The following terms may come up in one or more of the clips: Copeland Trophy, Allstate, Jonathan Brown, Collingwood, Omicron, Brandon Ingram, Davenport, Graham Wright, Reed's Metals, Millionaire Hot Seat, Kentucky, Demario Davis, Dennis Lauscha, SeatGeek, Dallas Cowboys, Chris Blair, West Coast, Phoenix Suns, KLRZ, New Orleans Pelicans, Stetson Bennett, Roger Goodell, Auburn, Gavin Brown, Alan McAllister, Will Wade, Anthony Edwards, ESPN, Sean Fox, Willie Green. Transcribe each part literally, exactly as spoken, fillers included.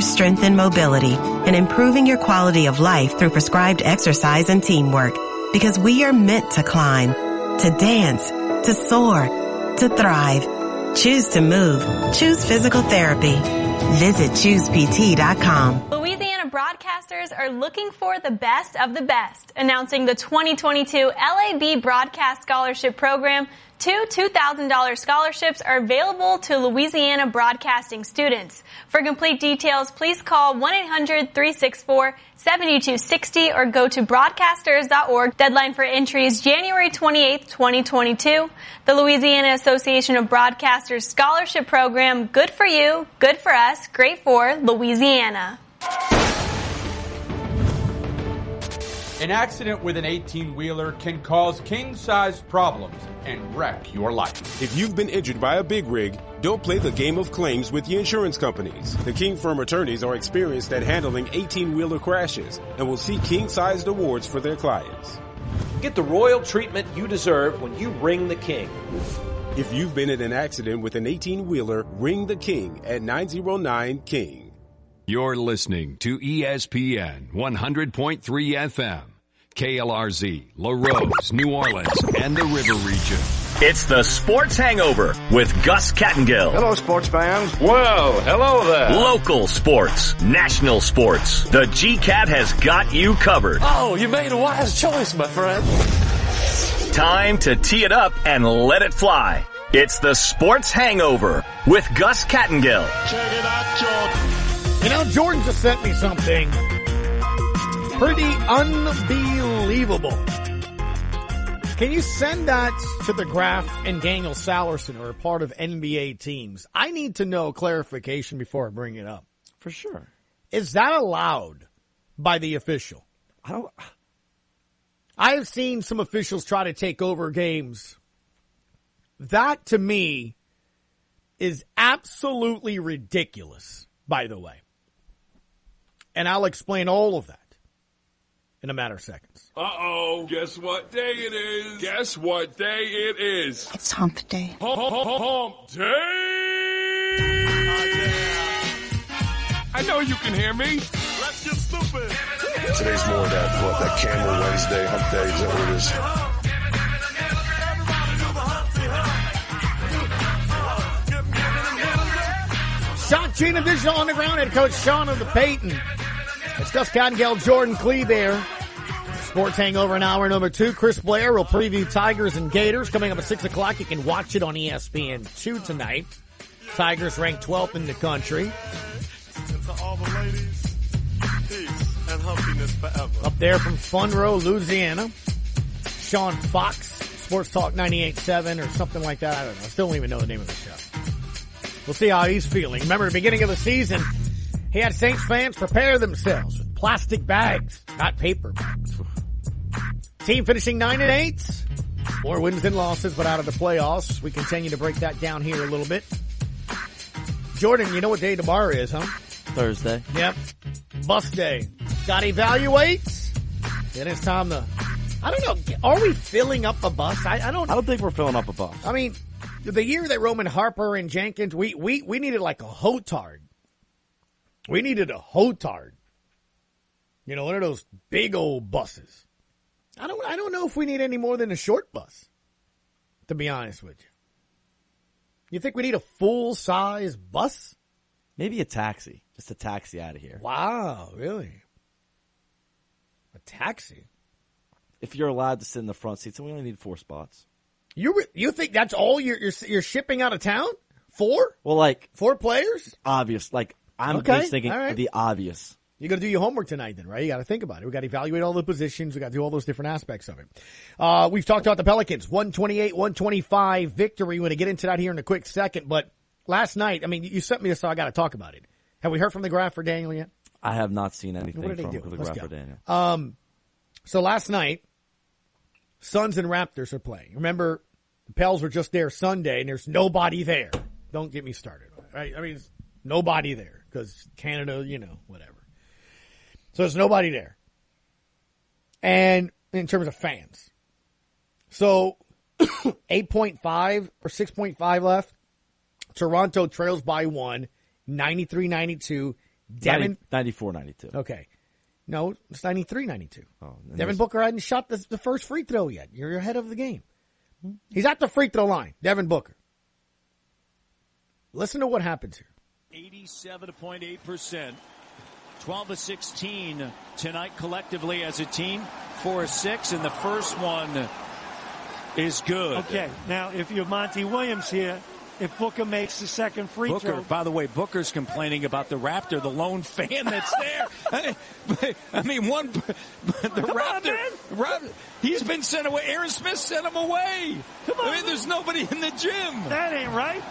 strength and mobility, and improving your quality of life through prescribed exercise and teamwork. Because we are meant to climb, to dance, to soar, to thrive. Choose to move. Choose physical therapy. Visit choose p t dot com. Louisiana broadcasters are looking for the best of the best, announcing the twenty twenty-two L A B Broadcast Scholarship Program. Two two thousand dollars scholarships are available to Louisiana broadcasting students. For complete details, please call one eight hundred, three six four, seven two six zero or go to broadcasters dot org. Deadline for entries January twenty-eighth, twenty twenty-two. The Louisiana Association of Broadcasters Scholarship Program, good for you, good for us, great for Louisiana. An accident with an eighteen-wheeler can cause king-size problems and wreck your life. If you've been injured by a big rig, don't play the game of claims with your insurance companies. The King Firm attorneys are experienced at handling eighteen-wheeler crashes and will seek king-sized awards for their clients. Get the royal treatment you deserve when you ring the King. If you've been in an accident with an eighteen-wheeler, ring the King at nine oh nine, King. You're listening to E S P N one hundred point three F M, K L R Z, La Rose, New Orleans, and the River Region. It's the Sports Hangover with Gus Cattingill. Hello, sports fans. Well, hello there. Local sports, national sports. The G-Cat has got you covered. Oh, you made a wise choice, my friend. Time to tee it up and let it fly. It's the Sports Hangover with Gus Cattingill. Check it out, Jordan. You know, Jordan just sent me something pretty unbelievable. Can you send that to the Graf and Daniel Salerson, who are part of N B A teams? I need to know clarification before I bring it up. For sure. Is that allowed by the official? I don't. I have seen some officials try to take over games. That, to me, is absolutely ridiculous, by the way. And I'll explain all of that in a matter of seconds. Uh-oh. Guess what day it is. Guess what day it is. It's hump day. Hump, hump, hump day. I know you can hear me. Let's get stupid. Today's more of that, what, that Camel Wednesday, hump day. Is that what it is? Shot Gina Digital on the ground, head coach Sean of the Payton. It's Gus Cattingill, Jordan Kleber. Sports Hangover in hour number two. Chris Blair will preview Tigers and Gators coming up at six o'clock. You can watch it on E S P N two tonight. Tigers ranked twelfth in the country. And to all the ladies, peace and happiness forever. Up there from Funroe, Louisiana. Sean Fox, Sports Talk ninety-eight point seven or something like that. I don't know. I still don't even know the name of the show. We'll see how he's feeling. Remember, at the beginning of the season, he had Saints fans prepare themselves with plastic bags, not paper bags. Team finishing nine and eight. More wins than losses, but out of the playoffs. We continue to break that down here a little bit. Jordan, you know what day tomorrow is, huh? Thursday. Yep. Bus day. Got to evaluate. Then it's time to... I don't know. Are we filling up a bus? I, I don't... I don't think we're filling up a bus. I mean... The year that Roman Harper and Jenkins, we, we, we needed like a Hotard. We needed a Hotard. You know, one of those big old buses. I don't, I don't know if we need any more than a short bus, to be honest with you. You think we need a full-size bus? Maybe a taxi. Just a taxi out of here. Wow, really? A taxi? If you're allowed to sit in the front seats, we only need four spots. You you think that's all you're, you're you're shipping out of town? Four? Well, like four players? Obvious. Like I'm okay. Just thinking right. The obvious. You're gonna do your homework tonight, then, right? You got to think about it. We got to evaluate all the positions. We got to do all those different aspects of it. Uh, we've talked about the Pelicans, one twenty-eight, one twenty-five victory. We're gonna get into that here in a quick second. But last night, I mean, you sent me this, so I got to talk about it. Have we heard from the Graf for Daniel yet? I have not seen anything what did from they do? the Graf for Daniel. Um, so last night, Suns and Raptors are playing. Remember. The Pels were just there Sunday, and there's nobody there. Don't get me started. Right? I mean, there's nobody there because Canada, you know, whatever. So there's nobody there. And in terms of fans. So eight point five or six point five left. Toronto trails by one, ninety-three ninety-two. Devin ninety-four ninety-two. Okay. No, it's ninety-three ninety-two. Oh, Devin Booker hadn't shot the, the first free throw yet. You're ahead of the game. He's at the free throw line, Devin Booker. Listen to what happens here. eighty-seven point eight percent. twelve to sixteen tonight collectively as a team. four to six, and the first one is good. Okay, now if you're Monty Williams here, if Booker makes the second free Booker, throw. By the way, Booker's complaining about the Raptor, the lone fan that's there. I mean, one, the Raptor, Raptor, he's been sent away. Aaron Smith sent him away. Come on, I mean, there's nobody in the gym. That ain't right.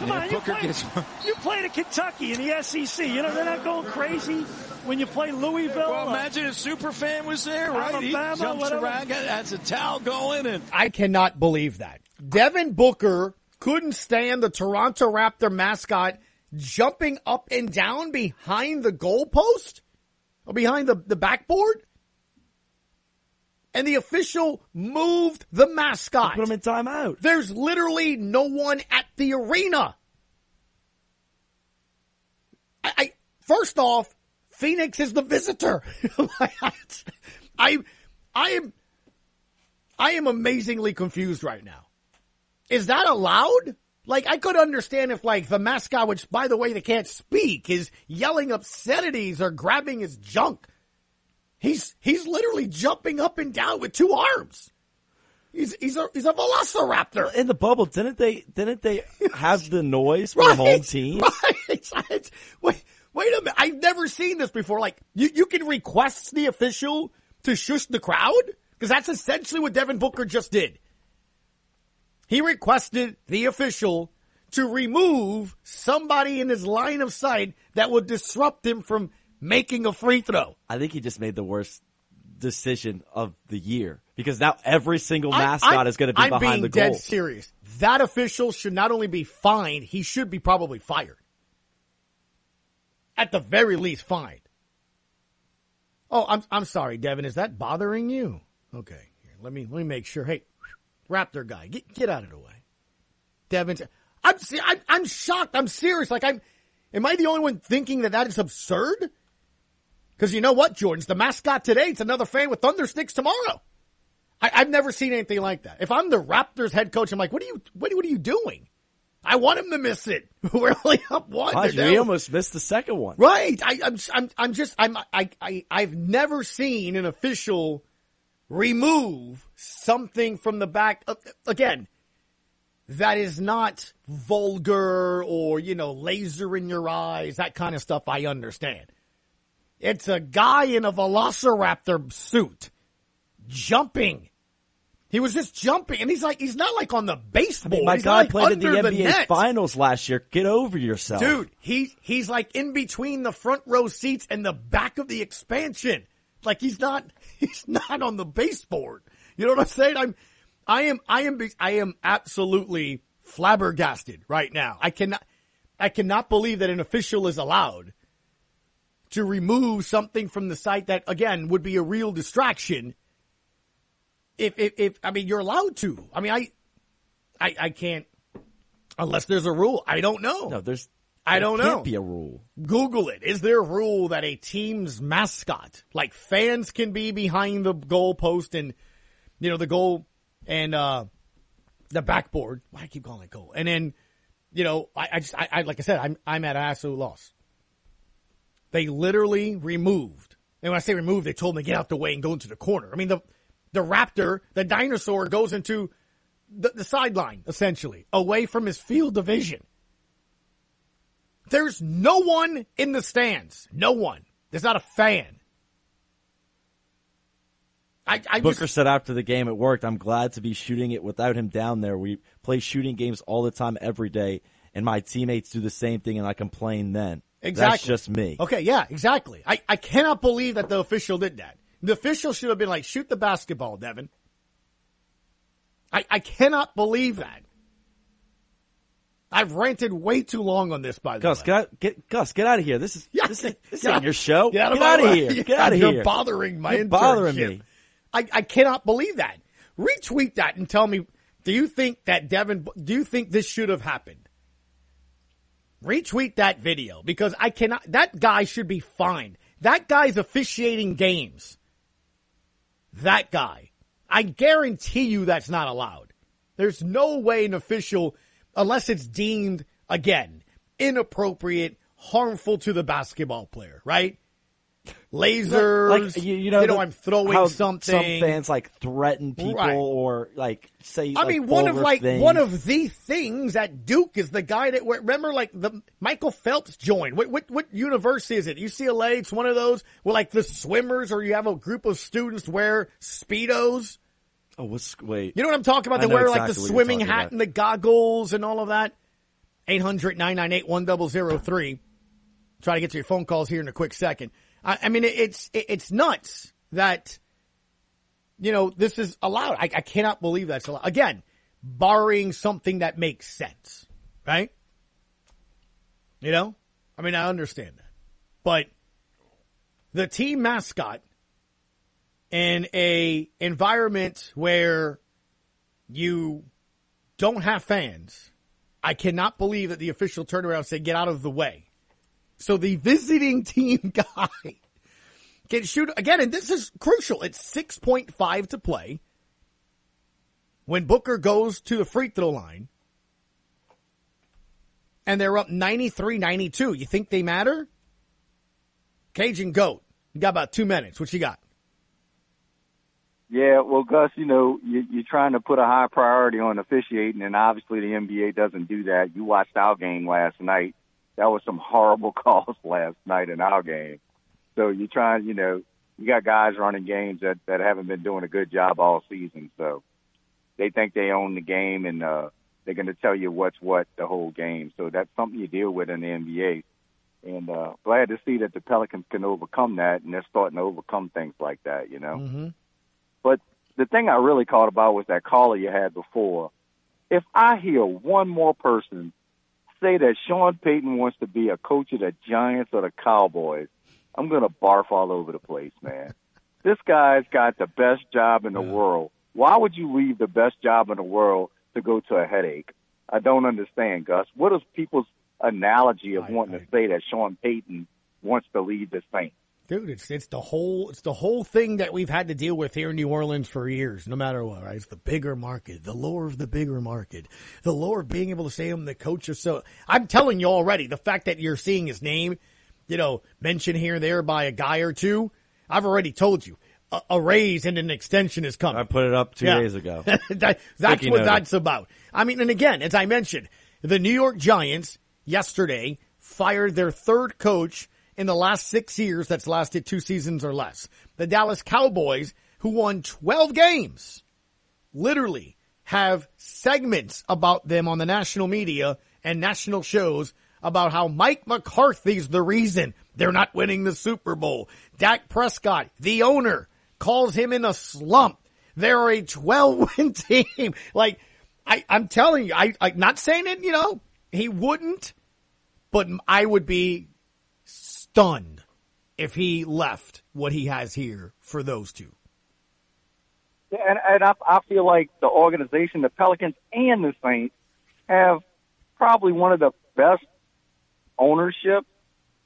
Come yeah, on, Booker you, play, gets... you play to Kentucky in the S E C. You know, they're not going crazy when you play Louisville. Well, imagine if Superfan was there, right? Alabama, he jumps around, has a towel going. And... I cannot believe that. Devin Booker couldn't stand the Toronto Raptor mascot jumping up and down behind the goalpost or behind the, the backboard. And the official moved the mascot. Put him in timeout. There's literally no one at the arena. I, I first off, Phoenix is the visitor. I, I am, I am amazingly confused right now. Is that allowed? Like, I could understand if, like, the mascot, which by the way they can't speak, is yelling obscenities or grabbing his junk. He's he's literally jumping up and down with two arms. He's he's a he's a Velociraptor. In the bubble, didn't they didn't they have the noise for right, the home team? Right. Wait wait a minute. I've never seen this before. Like you, you can request the official to shush the crowd? Because that's essentially what Devin Booker just did. He requested the official to remove somebody in his line of sight that would disrupt him from making a free throw. I think he just made the worst decision of the year because now every single mascot I, I, is going to be I'm behind being the goal. Dead serious. That official should not only be fined, he should be probably fired. At the very least, fined. Oh, I'm I'm sorry, Devin. Is that bothering you? Okay, here, let me let me make sure. Hey, Raptor guy, get get out of the way. Devin's. I'm I'm I'm shocked. I'm serious. Like I'm. Am I the only one thinking that that is absurd? Because you know what, Jordan's the mascot today. It's another fan with Thundersticks tomorrow. I, I've never seen anything like that. If I'm the Raptors head coach, I'm like, what are you, what, what are you doing? I want him to miss it. We're only up one. Gosh, we almost missed the second one. Right. I, I'm, I'm, I'm just, I'm, I, I, I've never seen an official remove something from the back. Again, that is not vulgar or, you know, laser in your eyes. That kind of stuff I understand. It's a guy in a Velociraptor suit jumping. He was just jumping, and he's like, he's not like on the baseball. I mean, my he's God, not like played in the, the N B A net. Finals last year. Get over yourself, dude. He he's like in between the front row seats and the back of the expansion. Like he's not he's not on the baseboard. You know what I'm saying? I'm I am I am I am absolutely flabbergasted right now. I cannot I cannot believe that an official is allowed to remove something from the site that, again, would be a real distraction. If, if, if, I mean, you're allowed to. I mean, I, I, I can't, unless there's a rule. I don't know. No, there's, I don't know. There can't be a rule. Google it. Is there a rule that a team's mascot, like fans can be behind the goal post and, you know, the goal and, uh, the backboard. Why do I keep calling it goal? And then, you know, I, I just, I, I, like I said, I'm, I'm at an absolute loss. They literally removed. And when I say removed, they told him to get out the way and go into the corner. I mean, the the raptor, the dinosaur, goes into the, the sideline, essentially, away from his field of vision. There's no one in the stands. No one. There's not a fan. I, I Booker just, said after the game, it worked. I'm glad to be shooting it without him down there. We play shooting games all the time, every day, and my teammates do the same thing, and I complain then. Exactly. That's just me. Okay, yeah, exactly. I, I cannot believe that the official did that. The official should have been like, shoot the basketball, Devin. I, I cannot believe that. I've ranted way too long on this, by the Gus, way. Got, get, Gus, get out of here. This is yeah, this, is, this ain't out, your show. Get out, get out of here. Get yeah, out of you're here. You're bothering my You're internship. bothering me. I, I cannot believe that. Retweet that and tell me, do you think that Devin, do you think this should have happened? retweet that video, because I cannot, that guy should be fined. That guy's officiating games. That guy. I guarantee you that's not allowed. There's no way an official, unless it's deemed, again, inappropriate, harmful to the basketball player, right? Lasers, like, you, you know, you know the, I'm throwing something. Some fans like threaten people, right, or like say, I like, mean, one of like things. one of the things at Duke is the guy that, remember, like the Michael Phelps joined. What, what, what university is it? U C L A. It's one of those where like the swimmers, or you have a group of students wear Speedos. Oh, what's, wait. You know what I'm talking about? They wear exactly like the swimming hat about. and the goggles and all of that. eight hundred, nine nine eight, one thousand three. Try to get to your phone calls here in a quick second. I mean, it's it's nuts that, you know, this is allowed. I, I cannot believe that's allowed. Again, barring something that makes sense, right? You know? I mean, I understand that. But the team mascot in a environment where you don't have fans, I cannot believe that the official turned around and said, get out of the way. So the visiting team guy can shoot again, and this is crucial. It's six point five to play when Booker goes to the free throw line, and they're up ninety-three ninety-two. You think they matter? Cajun Goat, you got about two minutes. What you got? Yeah, well, Gus, you know, you, you're trying to put a high priority on officiating, and obviously the N B A doesn't do that. You watched our game last night. That was some horrible calls last night in our game. So you're trying, you know, you got guys running games that, that haven't been doing a good job all season. So they think they own the game, and uh, they're going to tell you what's what the whole game. So that's something you deal with in the N B A. And uh, glad to see that the Pelicans can overcome that, and they're starting to overcome things like that, you know. Mm-hmm. But the thing I really caught about was that caller you had before. If I hear one more person say that Sean Payton wants to be a coach of the Giants or the Cowboys, I'm going to barf all over the place, man. This guy's got the best job in the yeah. world. Why would you leave the best job in the world to go to a headache? I don't understand, Gus. What is people's analogy of I, wanting I, to say that Sean Payton wants to lead the Saints? Dude, it's it's the whole it's the whole thing that we've had to deal with here in New Orleans for years, no matter what, right? It's the bigger market, the lure of the bigger market, the lure of being able to say I'm the coach of so. I'm telling you already, the fact that you're seeing his name, you know, mentioned here and there by a guy or two, I've already told you, a, a raise and an extension is coming. I put it up two yeah. days ago. that, that's Sticky what noted. That's about. I mean, and again, as I mentioned, the New York Giants yesterday fired their third coach in the last six years that's lasted two seasons or less. The Dallas Cowboys, who won twelve games, literally have segments about them on the national media and national shows about how Mike McCarthy's the reason they're not winning the Super Bowl. Dak Prescott, the owner, calls him in a slump. They're a twelve-win team. Like, I, I'm telling you, I, I'm not saying it, you know, he wouldn't, but I would be stunned if he left what he has here for those two. Yeah, and, and I, I feel like the organization, the Pelicans and the Saints, have probably one of the best ownership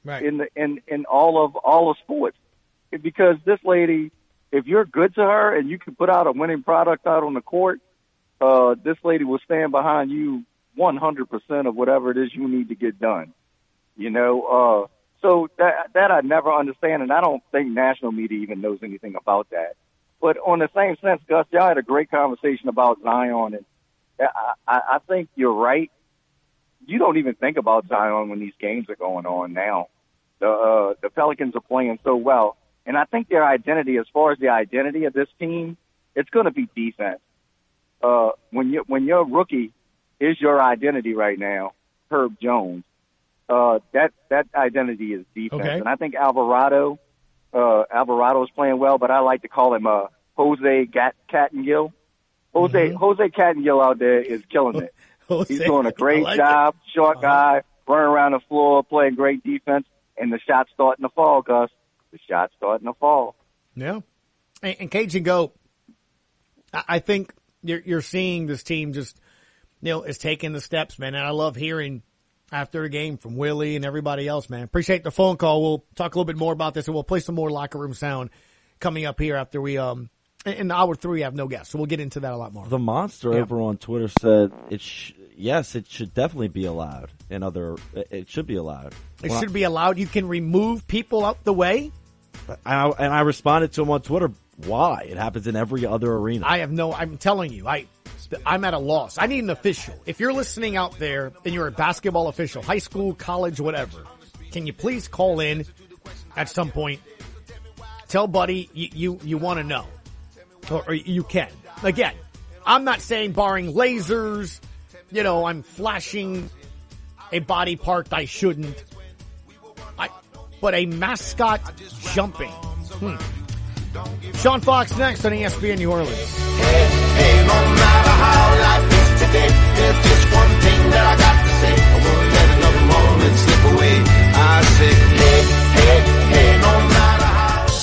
right. in the in, in all of all of sports. Because this lady, if you're good to her and you can put out a winning product out on the court, uh, this lady will stand behind you one hundred percent of whatever it is you need to get done. You know. Uh, So that that I never understand, and I don't think national media even knows anything about that. But on the same sense, Gus, y'all had a great conversation about Zion, and I, I, I think you're right. You don't even think about Zion when these games are going on now. The uh, the Pelicans are playing so well, and I think their identity, as far as the identity of this team, it's going to be defense. Uh, when you when your rookie is your identity right now, Herb Jones. Uh, that, that identity is defense. Okay. And I think Alvarado, uh, Alvarado is playing well, but I like to call him, uh, Jose Gat- Cattingill. Jose, mm-hmm. Jose Cattingill out there is killing it. Jose, He's doing a great like job. It. Short uh-huh. guy, running around the floor, playing great defense, and the shot's starting to fall, Gus. The shot's starting to fall. Yeah. And, and Cajun Goat, I think you're, you're seeing this team just, you know, is taking the steps, man. And I love hearing after the game from Willie and everybody else, man. Appreciate the phone call. We'll talk a little bit more about this, and we'll play some more locker room sound coming up here after we um in hour three. I have no guess, so we'll get into that a lot more. The monster yeah. over on Twitter said it. Sh- yes, it should definitely be allowed. In other, it should be allowed. It when should I- be allowed. You can remove people out the way. I, and I responded to him on Twitter. Why? It happens in every other arena. I have no. I'm telling you, I. I'm at a loss. I need an official. If you're listening out there and you're a basketball official, high school, college, whatever, can you please call in at some point? Tell Buddy you you, you want to know. Or, or you can. Again, I'm not saying barring lasers, you know, I'm flashing a body part I shouldn't. I, but a mascot jumping. Hmm. Sean Fox next on E S P N New Orleans. Hey, hey, no matter how life is today, there's just one thing that I got to say. I won't let another moment slip away. I say, hey, hey, hey, no matter how.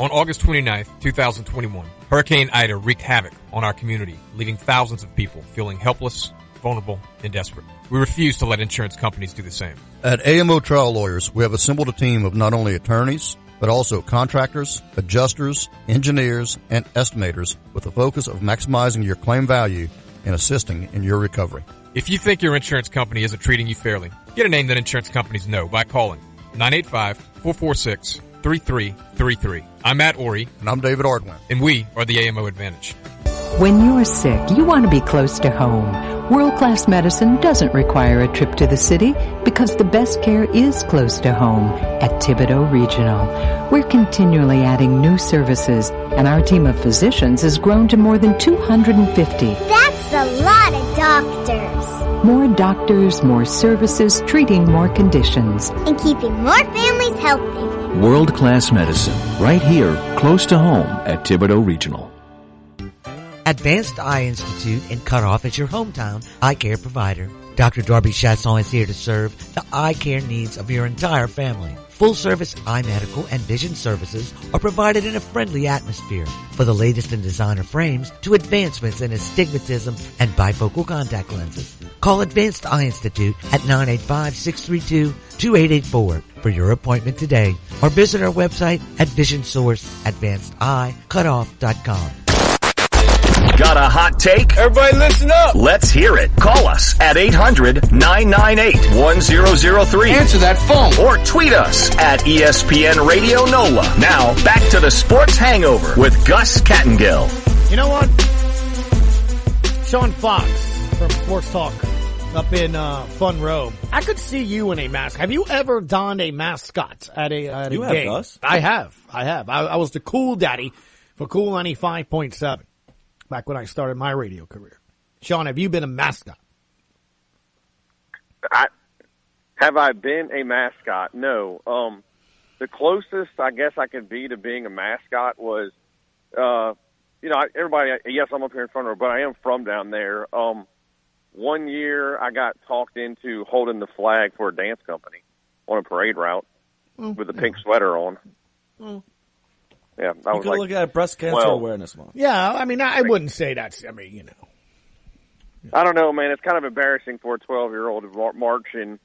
On August twenty-ninth, twenty twenty-one, Hurricane Ida wreaked havoc on our community, leaving thousands of people feeling helpless, vulnerable, and desperate. We refuse to let insurance companies do the same. At A M O Trial Lawyers, we have assembled a team of not only attorneys, but also contractors, adjusters, engineers, and estimators with the focus of maximizing your claim value and assisting in your recovery. If you think your insurance company isn't treating you fairly, get a name that insurance companies know by calling nine eight five, four four six, three three three three. I'm Matt Ory. And I'm David Ardwin. And we are the A M O Advantage. When you're sick, you want to be close to home. World-class medicine doesn't require a trip to the city because the best care is close to home at Thibodaux Regional. We're continually adding new services, and our team of physicians has grown to more than two hundred fifty. That's a lot of doctors. More doctors, more services, treating more conditions. And keeping more families healthy. World-class medicine, right here, close to home at Thibodaux Regional. Advanced Eye Institute in Cutoff is your hometown eye care provider. Doctor Darby Chasson is here to serve the eye care needs of your entire family. Full-service eye medical and vision services are provided in a friendly atmosphere. For the latest in designer frames to advancements in astigmatism and bifocal contact lenses. Call Advanced Eye Institute at nine eight five, six three two, two eight eight four for your appointment today. Or visit our website at vision source advanced eye cutoff dot com. Got a hot take? Everybody listen up. Let's hear it. Call us at eight hundred, nine nine eight, one zero zero three. Answer that phone. Or tweet us at E S P N Radio NOLA. Now, back to the Sports Hangover with Gus Cattingill. You know what? Sean Fox from Sports Talk up in uh, Fun Row. I could see you in a mask. Have you ever donned a mascot at a, at a you game? You have, Gus. I have. I have. I, I was the cool daddy for Cool ninety-five point seven. Back when I started my radio career. Sean, have you been a mascot? I, have I been a mascot? No. Um, the closest I guess I could be to being a mascot was, uh, you know, everybody, yes, I'm up here in front of her, but I am from down there. Um, one year I got talked into holding the flag for a dance company on a parade route mm. with a pink sweater on. Mm. Yeah, I you was like, look at breast cancer well, awareness month. Yeah, I mean, I, I wouldn't say that's. I mean, you know, I don't know, man. It's kind of embarrassing for a twelve-year-old to march in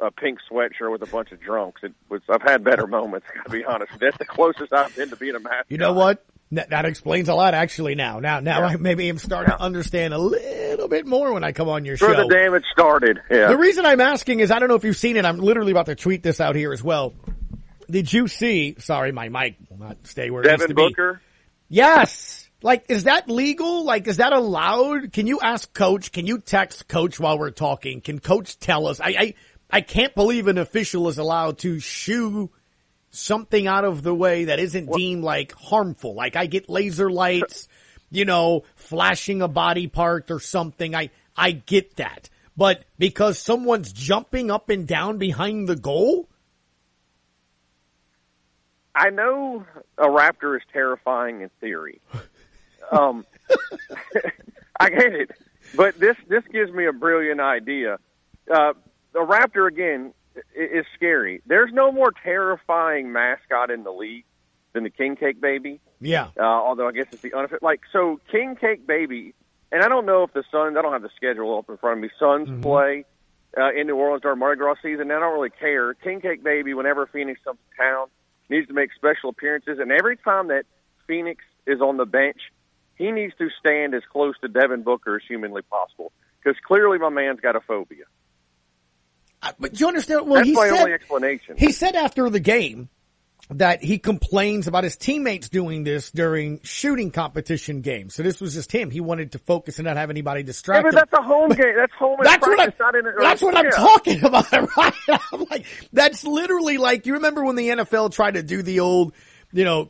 a pink sweatshirt with a bunch of drunks. It was. I've had better moments. Gotta be honest. That's the closest I've been to being a mascot. You know what? That explains a lot, actually. Now, now, now, yeah. I maybe I'm starting yeah. to understand a little bit more when I come on your sure show. The damage started. Yeah. The reason I'm asking is I don't know if you've seen it. I'm literally about to tweet this out here as well. Did you see, sorry, my mic will not stay where it needs to be. Devin Booker? Yes. Like, is that legal? Like, is that allowed? Can you ask Coach? Can you text Coach while we're talking? Can Coach tell us? I, I, I can't believe an official is allowed to shoo something out of the way that isn't well, deemed, like, harmful. Like, I get laser lights, you know, flashing a body part or something. I, I get that. but because someone's jumping up and down behind the goal? I know a raptor is terrifying in theory. Um, I get it. But this, this gives me a brilliant idea. Uh, the raptor, again, is scary. There's no more terrifying mascot in the league than the King Cake Baby. Yeah. Uh, although I guess it's the unofficial. Like, so King Cake Baby, and I don't know if the Suns, I don't have the schedule up in front of me, Suns mm-hmm. play uh, in New Orleans during Mardi Gras season. I don't really care. King Cake Baby, whenever Phoenix comes to town, needs to make special appearances. And every time that Phoenix is on the bench, he needs to stand as close to Devin Booker as humanly possible. Because clearly my man's got a phobia. Uh, but you understand? Well, That's he my said, only explanation. He said after the game that he complains about his teammates doing this during shooting competition games. So this was just him. He wanted to focus and not have anybody distract him. Yeah, but that's a home game. That's home. That's what, I, not in a, that's what I'm talking about, right? I'm like, that's literally like, you remember when the N F L tried to do the old, you know,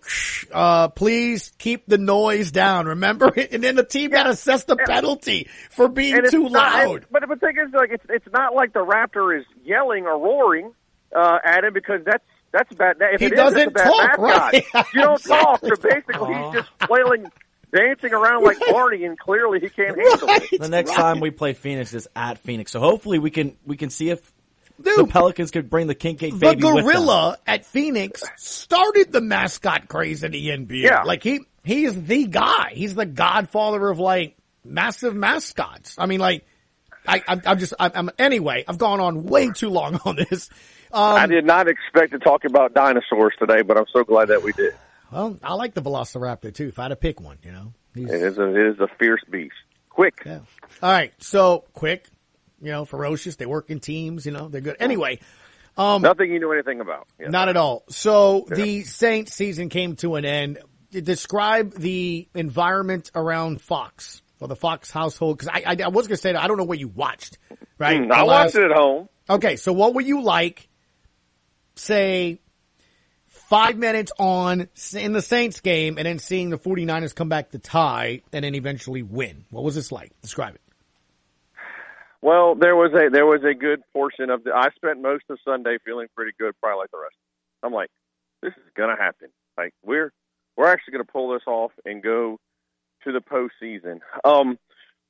uh, please keep the noise down, remember? And then the team got assessed the penalty for being too not, loud. But the thing is, like, it's, it's not like the raptor is yelling or roaring, uh, at him, because that's, That's bad. If he it doesn't is, it's a bad talk, right? You don't talk. So basically, Aww. he's just flailing, dancing around like Barney, and clearly he can't handle right. it. The next right. time we play Phoenix is at Phoenix, so hopefully we can we can see if Dude, the Pelicans could bring the King Cake Baby. The gorilla with them. At Phoenix started the mascot craze in the N B A. Yeah. Like he he is the guy. He's the godfather of like massive mascots. I mean, like I I'm, I'm just I'm, I'm anyway. I've gone on way too long on this. Um, I did not expect to talk about dinosaurs today, but I'm so glad that we did. Well, I like the Velociraptor, too, if I had to pick one, you know. He's... It is a, it is a fierce beast. Quick. Yeah. All right, so quick, you know, ferocious. They work in teams, you know, they're good. Anyway. Um, Nothing you knew anything about. Yeah. Not at all. So yeah. The Saints season came to an end. Describe the environment around Fox or the Fox household, because I, I, I was going to say, I don't know what you watched, right? Mm, I watched it at home. Okay, so what were you like? Say five minutes on in the Saints game and then seeing the 49ers come back to tie and then eventually win. What was this like? Describe it. Well, there was a there was a good portion of the I spent most of Sunday feeling pretty good, probably like the rest. I'm like, this is gonna happen. Like we're we're actually gonna pull this off and go to the postseason. Um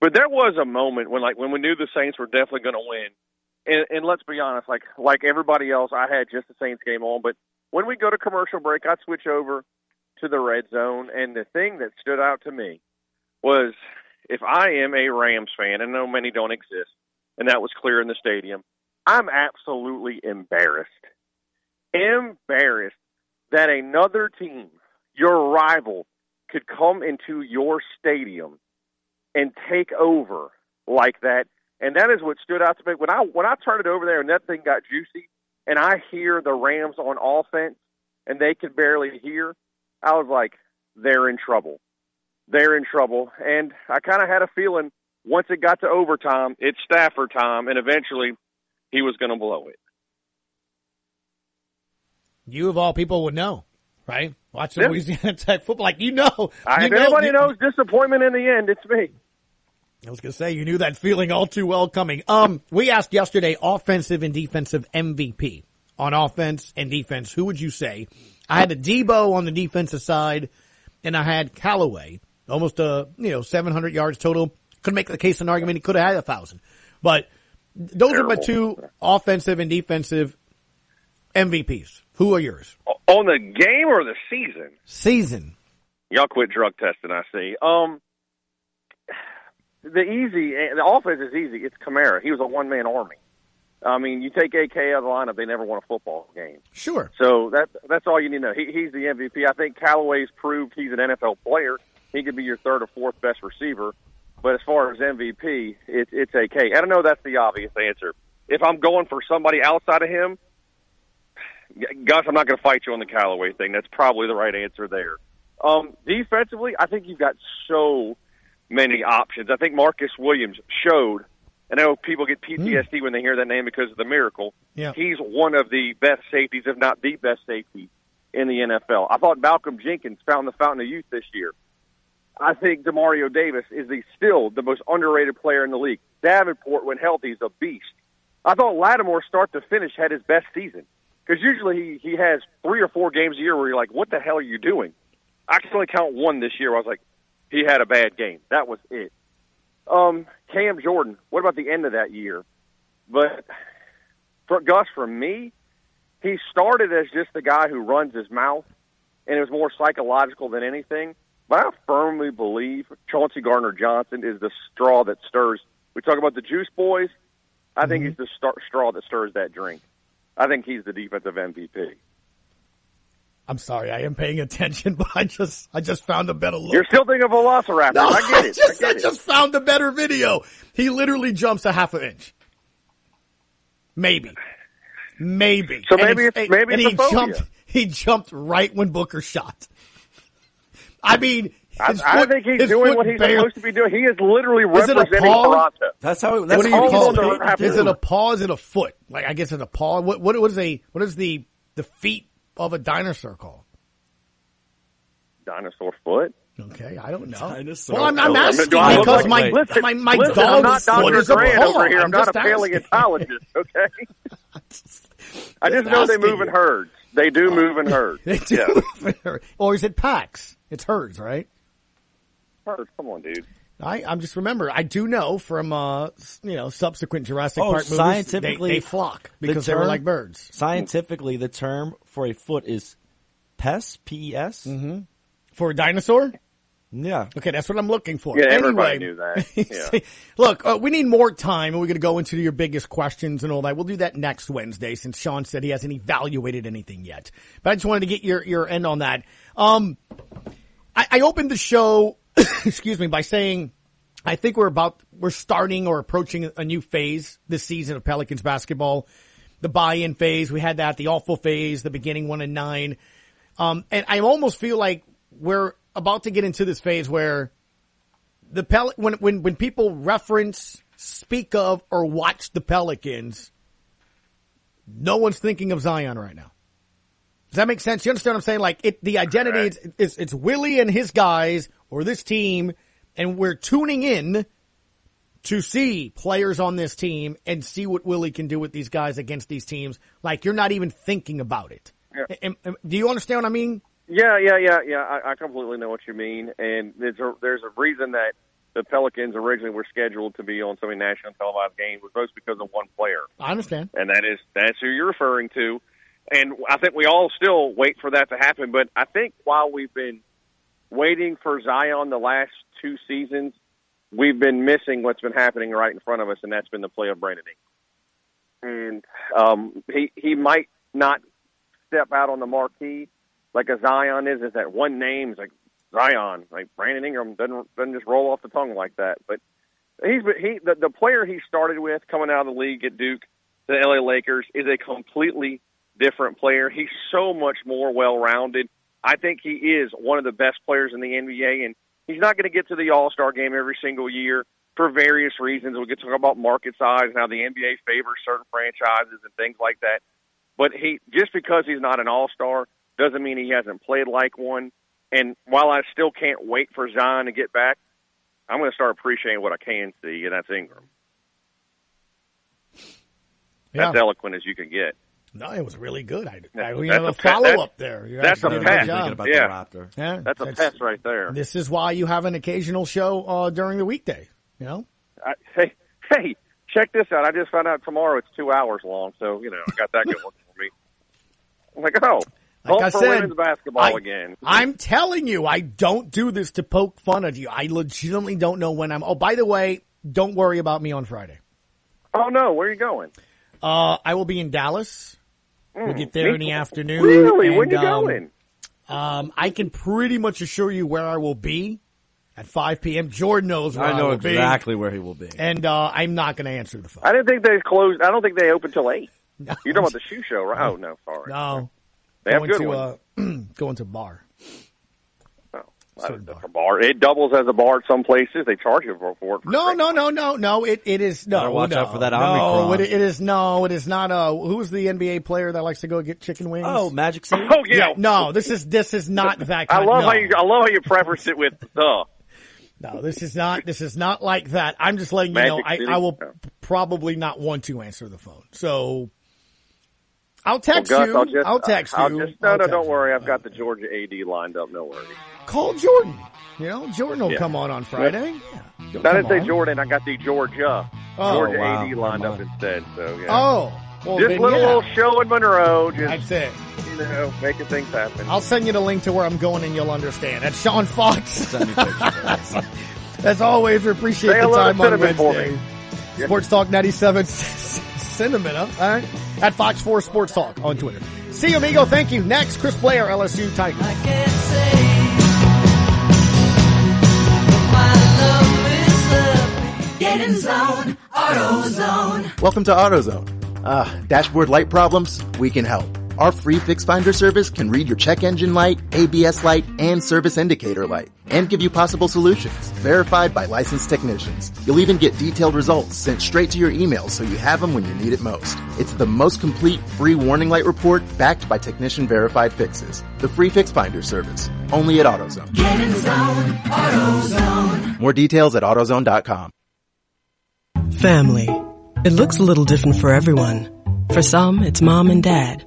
but there was a moment when like when we knew the Saints were definitely gonna win. And, and let's be honest, like like everybody else, I had just the Saints game on. But when we go to commercial break, I'd switch over to the red zone. And the thing that stood out to me was if I am a Rams fan, and I know many don't exist, and that was clear in the stadium, I'm absolutely embarrassed. Embarrassed that another team, your rival, could come into your stadium and take over like that. And that is what stood out to me. When I when I turned it over there and that thing got juicy, and I hear the Rams on offense, and they could barely hear, I was like, they're in trouble. They're in trouble. And I kind of had a feeling once it got to overtime, it's Stafford time, and eventually he was going to blow it. You, of all people, would know, right? Watching yeah. Louisiana Tech football. Like, you know. I, you if know, anybody you, knows disappointment in the end, it's me. I was going to say, you knew that feeling all too well coming. Um, we asked yesterday offensive and defensive M V P on offense and defense. Who would you say? I had a Debo on the defensive side, and I had Callaway, almost a, you know, seven hundred yards total. Could make the case an argument he could have had a thousand. But those Terrible. are my two offensive and defensive M V Ps. Who are yours? On the game or the season? Season. Y'all quit drug testing, I see. Um, The easy, the offense is easy. It's Kamara. He was a one-man army. I mean, you take A K out of the lineup, they never won a football game. Sure. So that that's all you need to know. He, he's the M V P. I think Callaway's proved he's an N F L player. He could be your third or fourth best receiver. But as far as M V P, it, it's A K. I don't know that's the obvious answer. If I'm going for somebody outside of him, Gus, I'm not going to fight you on the Callaway thing. That's probably the right answer there. Um, defensively, I think you've got so – many options. I think Marcus Williams showed, and I know people get P T S D mm. when they hear that name because of the miracle. Yeah. He's one of the best safeties, if not the best safety in the N F L. I thought Malcolm Jenkins found the fountain of youth this year. I think DeMario Davis is the, still the most underrated player in the league. Davenport, when healthy, is a beast. I thought Lattimore, start to finish, had his best season. Because usually he, he has three or four games a year where you're like, what the hell are you doing? I can only count one this year where I was like, he had a bad game. That was it. Um, Cam Jordan, what about the end of that year? But for Gus, for me, he started as just the guy who runs his mouth, and it was more psychological than anything. But I firmly believe Chauncey Gardner-Johnson is the straw that stirs. We talk about the Juice Boys. I think he's the star- straw that stirs that drink. I think he's the defensive M V P. I'm sorry, I am paying attention, but I just I just found a better look. You're still thinking of Velociraptor. No, I get it. I just, I get I just it. found a better video. He literally jumps a half an inch. Maybe. Maybe. So maybe and it's, it's, maybe and it's he a jumped phobia. He jumped right when Booker shot. I mean, I, foot, I think he's doing what he's barely supposed to be doing. He is literally representing Toronto. That's how. That's what how do you call? Is it a paw? Is it a foot? Like I guess it's a paw. What? What was a? What is the the feet of a dinosaur called? Dinosaur foot. Okay, I don't know. Dinosaur. Well, I'm, I'm asking no, because like, my, listen, my my listen, dog's foot is a paw. Over here. I'm, I'm not a asking. paleontologist. Okay. I just, I just know they move in herds. They do move in herds. They do move in herds. Or is it packs? It's herds, right? Come on, dude. I, I'm just remember. I do know from uh, you know subsequent Jurassic oh, Park movies they, they flock because the term, they were like birds. Scientifically, the term for a foot is pes, P E S, mm-hmm. for a dinosaur. Yeah. Okay, that's what I'm looking for. Yeah, anyway, everybody knew that. Yeah. Look, uh, we need more time, and we're going to go into your biggest questions and all that. We'll do that next Wednesday, since Sean said he hasn't evaluated anything yet. But I just wanted to get your your end on that. Um, I, I opened the show. Excuse me, by saying I think we're about, we're starting or approaching a new phase this season of Pelicans basketball. The buy-in phase, we had that, the awful phase, the beginning one and nine. Um, and I almost feel like we're about to get into this phase where the Pel, when, when, when people reference, speak of, or watch the Pelicans, no one's thinking of Zion right now. Does that make sense? You understand what I'm saying? Like it, the identity right. is, is, it's Willie and his guys or this team, and we're tuning in to see players on this team and see what Willie can do with these guys against these teams. Like you're not even thinking about it. Yeah. And, and, do you understand what I mean? Yeah, yeah, yeah, yeah. I, I completely know what you mean, and there's a, there's a reason that the Pelicans originally were scheduled to be on so many national televised games was most because of one player. I understand, and that is that's who you're referring to. And I think we all still wait for that to happen. But I think while we've been waiting for Zion the last two seasons, we've been missing what's been happening right in front of us, and that's been the play of Brandon Ingram. And um, he he might not step out on the marquee like a Zion is. Is that one name? It's like Zion, like Brandon Ingram doesn't doesn't just roll off the tongue like that. But he's he the, the player he started with coming out of the league at Duke, the L A Lakers, is a completely different player. He's so much more well-rounded. I think he is one of the best players in the N B A, and he's not going to get to the All-Star game every single year for various reasons. We could talk about market size and how the N B A favors certain franchises and things like that. But he just because he's not an All-Star doesn't mean he hasn't played like one. And while I still can't wait for Zion to get back, I'm going to start appreciating what I can see, and that's Ingram. Yeah. That's eloquent as you can get. No, it was really good. I, I we have a, a follow-up there. You're that's a pass. Yeah. The yeah. That's a that's, pass right there. This is why you have an occasional show uh, during the weekday, you know? I, hey, hey, check this out. I just found out tomorrow it's two hours long, so, you know, I got that good one for me. I'm like, oh, like I for said, women's basketball I, again. I'm telling you, I don't do this to poke fun at you. I legitimately don't know when I'm – oh, by the way, don't worry about me on Friday. Oh, no. Where are you going? Uh, I will be in Dallas. We'll get there in the afternoon. Really? And, when are you um, going? Um, I can pretty much assure you where I will be at five p.m. Jordan knows where I, I know will exactly be. where he will be. And uh, I'm not going to answer the phone. I didn't think they closed. I don't think they open till eight. No. You're talking about the shoe show, right? Oh, no. Sorry. No. They going have good ones. Uh, going to a bar. Oh, that's bar. a bar. It doubles as a bar at some places. They charge you for it. For no, no, no, no, no. It it is no. Better watch no, out for that Omicron. No, it, it is no. It is not. Uh, who's the N B A player that likes to go get chicken wings? Oh, Magic. City? Oh, yeah. yeah. No, this is this is not that. Kind, I love no. how you. I love how you preface it with the. No, this is not, this is not like that. I'm just letting you Magic know, I, I will probably not want to answer the phone. So I'll text well, Gus, you. I'll, just, I'll text I'll you. Just, no, I'll no, don't worry. You. I've got the Georgia A D lined up. No worries. Call Jordan. You know, Jordan will yeah. come on on Friday. Yeah. Yeah. I didn't say on. Jordan. I got the Georgia. Oh, Georgia wow. A D lined up instead. So yeah. Oh. Well, this little yeah. old show in Monroe, just, that's it. You know, making things happen. I'll send you the link to where I'm going and you'll understand. That's Sean Fox. As always, we appreciate Say the time on Wednesday. Sports yeah. Talk ninety-seven. Cinnamon up, all right? At Fox four Sports Talk on Twitter. See you, amigo. Thank you. Next, Chris Blair, L S U Tigers. I can't say. Get in zone, AutoZone. Welcome to AutoZone. Uh, dashboard light problems? We can help. Our free Fix Finder service can read your check engine light, A B S light, and service indicator light, and give you possible solutions, verified by licensed technicians. You'll even get detailed results sent straight to your email so you have them when you need it most. It's the most complete free warning light report backed by technician-verified fixes. The free Fix Finder service, only at AutoZone. Get in zone, AutoZone. More details at AutoZone dot com. Family. It looks a little different for everyone. For some, it's mom and dad.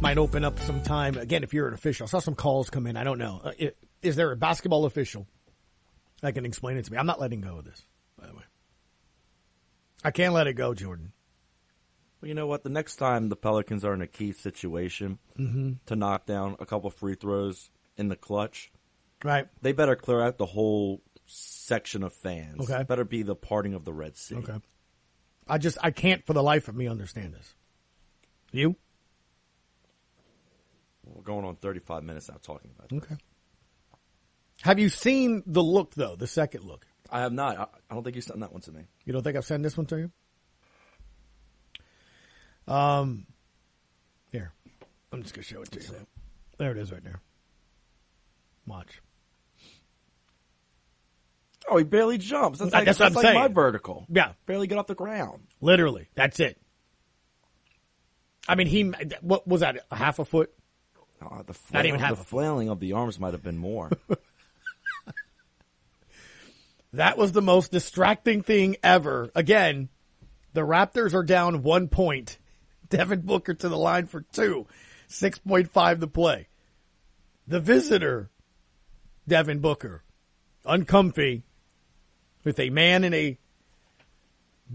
might open up some time. Again, if you're an official. I saw some calls come in. I don't know. Uh, it, is there a basketball official that can explain it to me? I'm not letting go of this, by the way. I can't let it go, Jordan. Well, you know what? The next time the Pelicans are in a key situation mm-hmm. to knock down a couple free throws in the clutch, right? They better clear out the whole section of fans. Okay. It better be the parting of the Red Sea. Okay. I just, I can't for the life of me understand this. You? We're going on thirty-five minutes now talking about this. Okay. Have you seen the look, though, the second look? I have not. I, I don't think you sent that one to me. You don't think I've sent this one to you? Um, here. I'm just going to show it to you. There it is right there. Watch. Oh, he barely jumps. That's like, that's what that's I'm like saying. My vertical. Yeah. Barely get off the ground. Literally. That's it. I mean, he. What was that, a half a foot? Oh, the flailing, Not even half the flailing of the arms might have been more. That was the most distracting thing ever. Again, the Raptors are down one point. Devin Booker to the line for two. six point five to play. The visitor, Devin Booker, uncomfy, with a man in a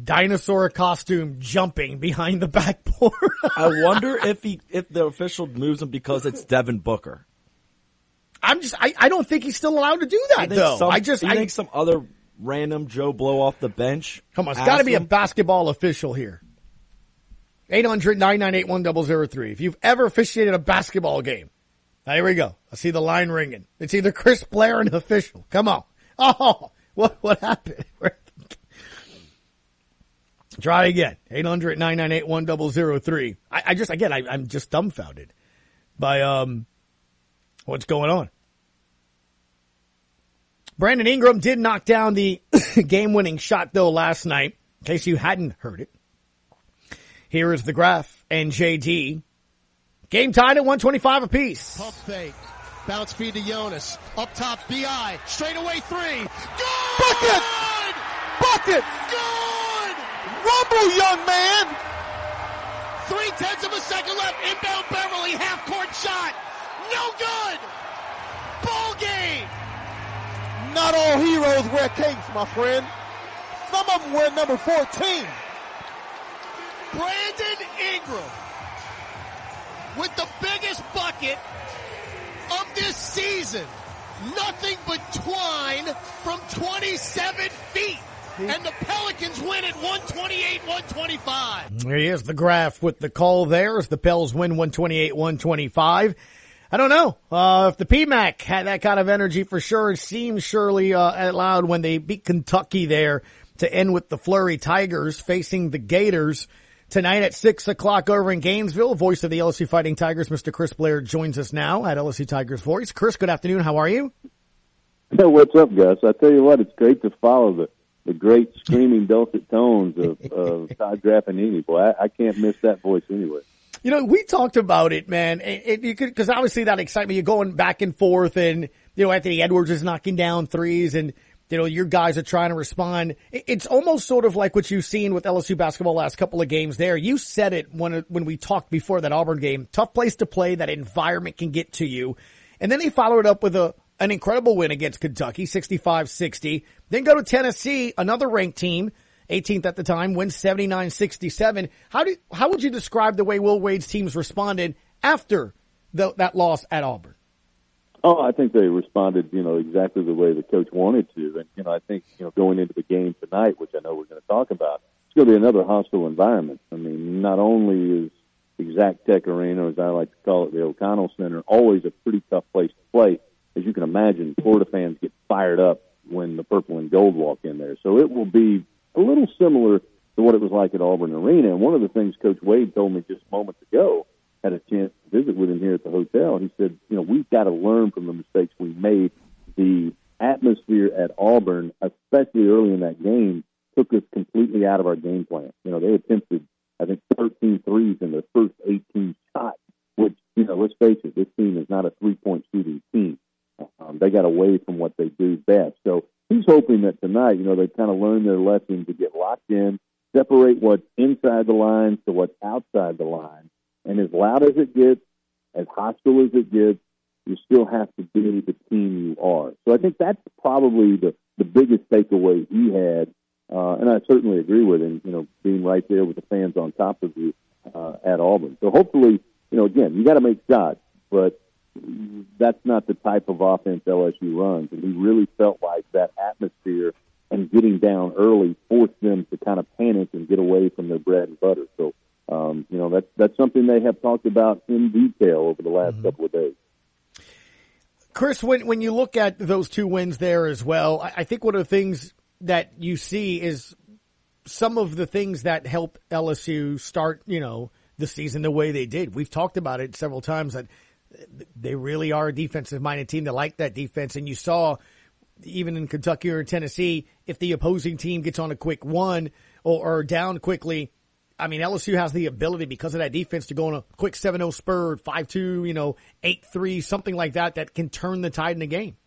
dinosaur costume jumping behind the backboard. I wonder if he, if the official moves him because it's Devin Booker. I'm just, I, I don't think he's still allowed to do that, though. Some, I just, I think some other random Joe Blow off the bench. Come on, it's got to be him. A basketball official here. eight hundred nine nine eight one oh oh three. If you've ever officiated a basketball game, now, here we go. I see the line ringing. It's either Chris Blair or an official. Come on. Oh, what what happened? Try again. eight hundred, nine nine eight, one thousand three. I, I just, again, I, I'm just dumbfounded by um what's going on. Brandon Ingram did knock down the game-winning shot, though, last night, in case you hadn't heard it. Here is the graph and J D. Game tied at one twenty-five apiece. Pump fake. Bounce feed to Jonas. Up top, B I. Straight away three. Good! Bucket! Bucket! Good! Rumble, young man! Three tenths of a second left. Inbound Beverly. Half-court shot. No good! Ball game! Not all heroes wear capes, my friend. Some of them wear number fourteen. Brandon Ingram with the biggest bucket of this season. Nothing but twine from twenty-seven feet. And the Pelicans win at one twenty-eight, one twenty-five. There he is, the graph with the call there as the Pels win one twenty-eight, one twenty-five. I don't know uh, if the P MAC had that kind of energy for sure. It seems surely uh, loud when they beat Kentucky there to end with the Flurry Tigers facing the Gators tonight at six o'clock over in Gainesville. Voice of the L S U Fighting Tigers, Mister Chris Blair, joins us now at L S U Tigers Voice. Chris, good afternoon. How are you? Hey, what's up, Gus? I tell you what, it's great to follow the, the great screaming dulcet tones of, of Todd Graffanini. Boy, I, I can't miss that voice anyway. You know, we talked about it, man. It, it, you could, because obviously that excitement, you're going back and forth, and, you know, Anthony Edwards is knocking down threes, and, you know, your guys are trying to respond. It, it's almost sort of like what you've seen with L S U basketball last couple of games there. You said it when when we talked before that Auburn game. Tough place to play. That environment can get to you. And then they follow it up with a an incredible win against Kentucky, sixty-five sixty. Then go to Tennessee, another ranked team, eighteenth at the time, wins seventy-nine sixty-seven. How do how would you describe the way Will Wade's teams responded after the, that loss at Auburn? Oh, I think they responded, you know, exactly the way the coach wanted to. And, you know, I think, you know, going into the game tonight, which I know we're going to talk about, it's going to be another hostile environment. I mean, not only is Exact Tech Arena, as I like to call it, the O'Connell Center, always a pretty tough place to play. As you can imagine, Florida fans get fired up when the purple and gold walk in there. So it will be a little similar to what it was like at Auburn Arena. And one of the things Coach Wade told me just moments ago, had a chance to visit with him here at the hotel, he said, you know, we've got to learn from the mistakes we made. The atmosphere at Auburn, especially early in that game, took us completely out of our game plan. You know, they attempted, I think, thirteen threes in their first eighteen shots, which, you know, let's face it, this team is not a three-point shooting team. Um, they got away from what they do best. So he's hoping that tonight, you know, they kind of learn their lesson to get locked in, separate what's inside the lines to what's outside the lines. And as loud as it gets, as hostile as it gets, you still have to be the team you are. So I think that's probably the, the biggest takeaway he had. Uh, and I certainly agree with him, you know, being right there with the fans on top of you uh, at Auburn. So hopefully, you know, again, you got to make shots, but that's not the type of offense L S U runs. And he really felt like that atmosphere and getting down early forced them to kind of panic and get away from their bread and butter. So, Um, you know, that's, that's something they have talked about in detail over the last mm-hmm. couple of days. Chris, when, when you look at those two wins there as well, I, I think one of the things that you see is some of the things that helped L S U start, you know, the season the way they did. We've talked about it several times that they really are a defensive-minded team. They like that defense. And you saw, even in Kentucky or Tennessee, if the opposing team gets on a quick one or, or down quickly, I mean, L S U has the ability because of that defense to go on a quick seven oh spur, five two, you know, eight three, something like that, that can turn the tide in the game.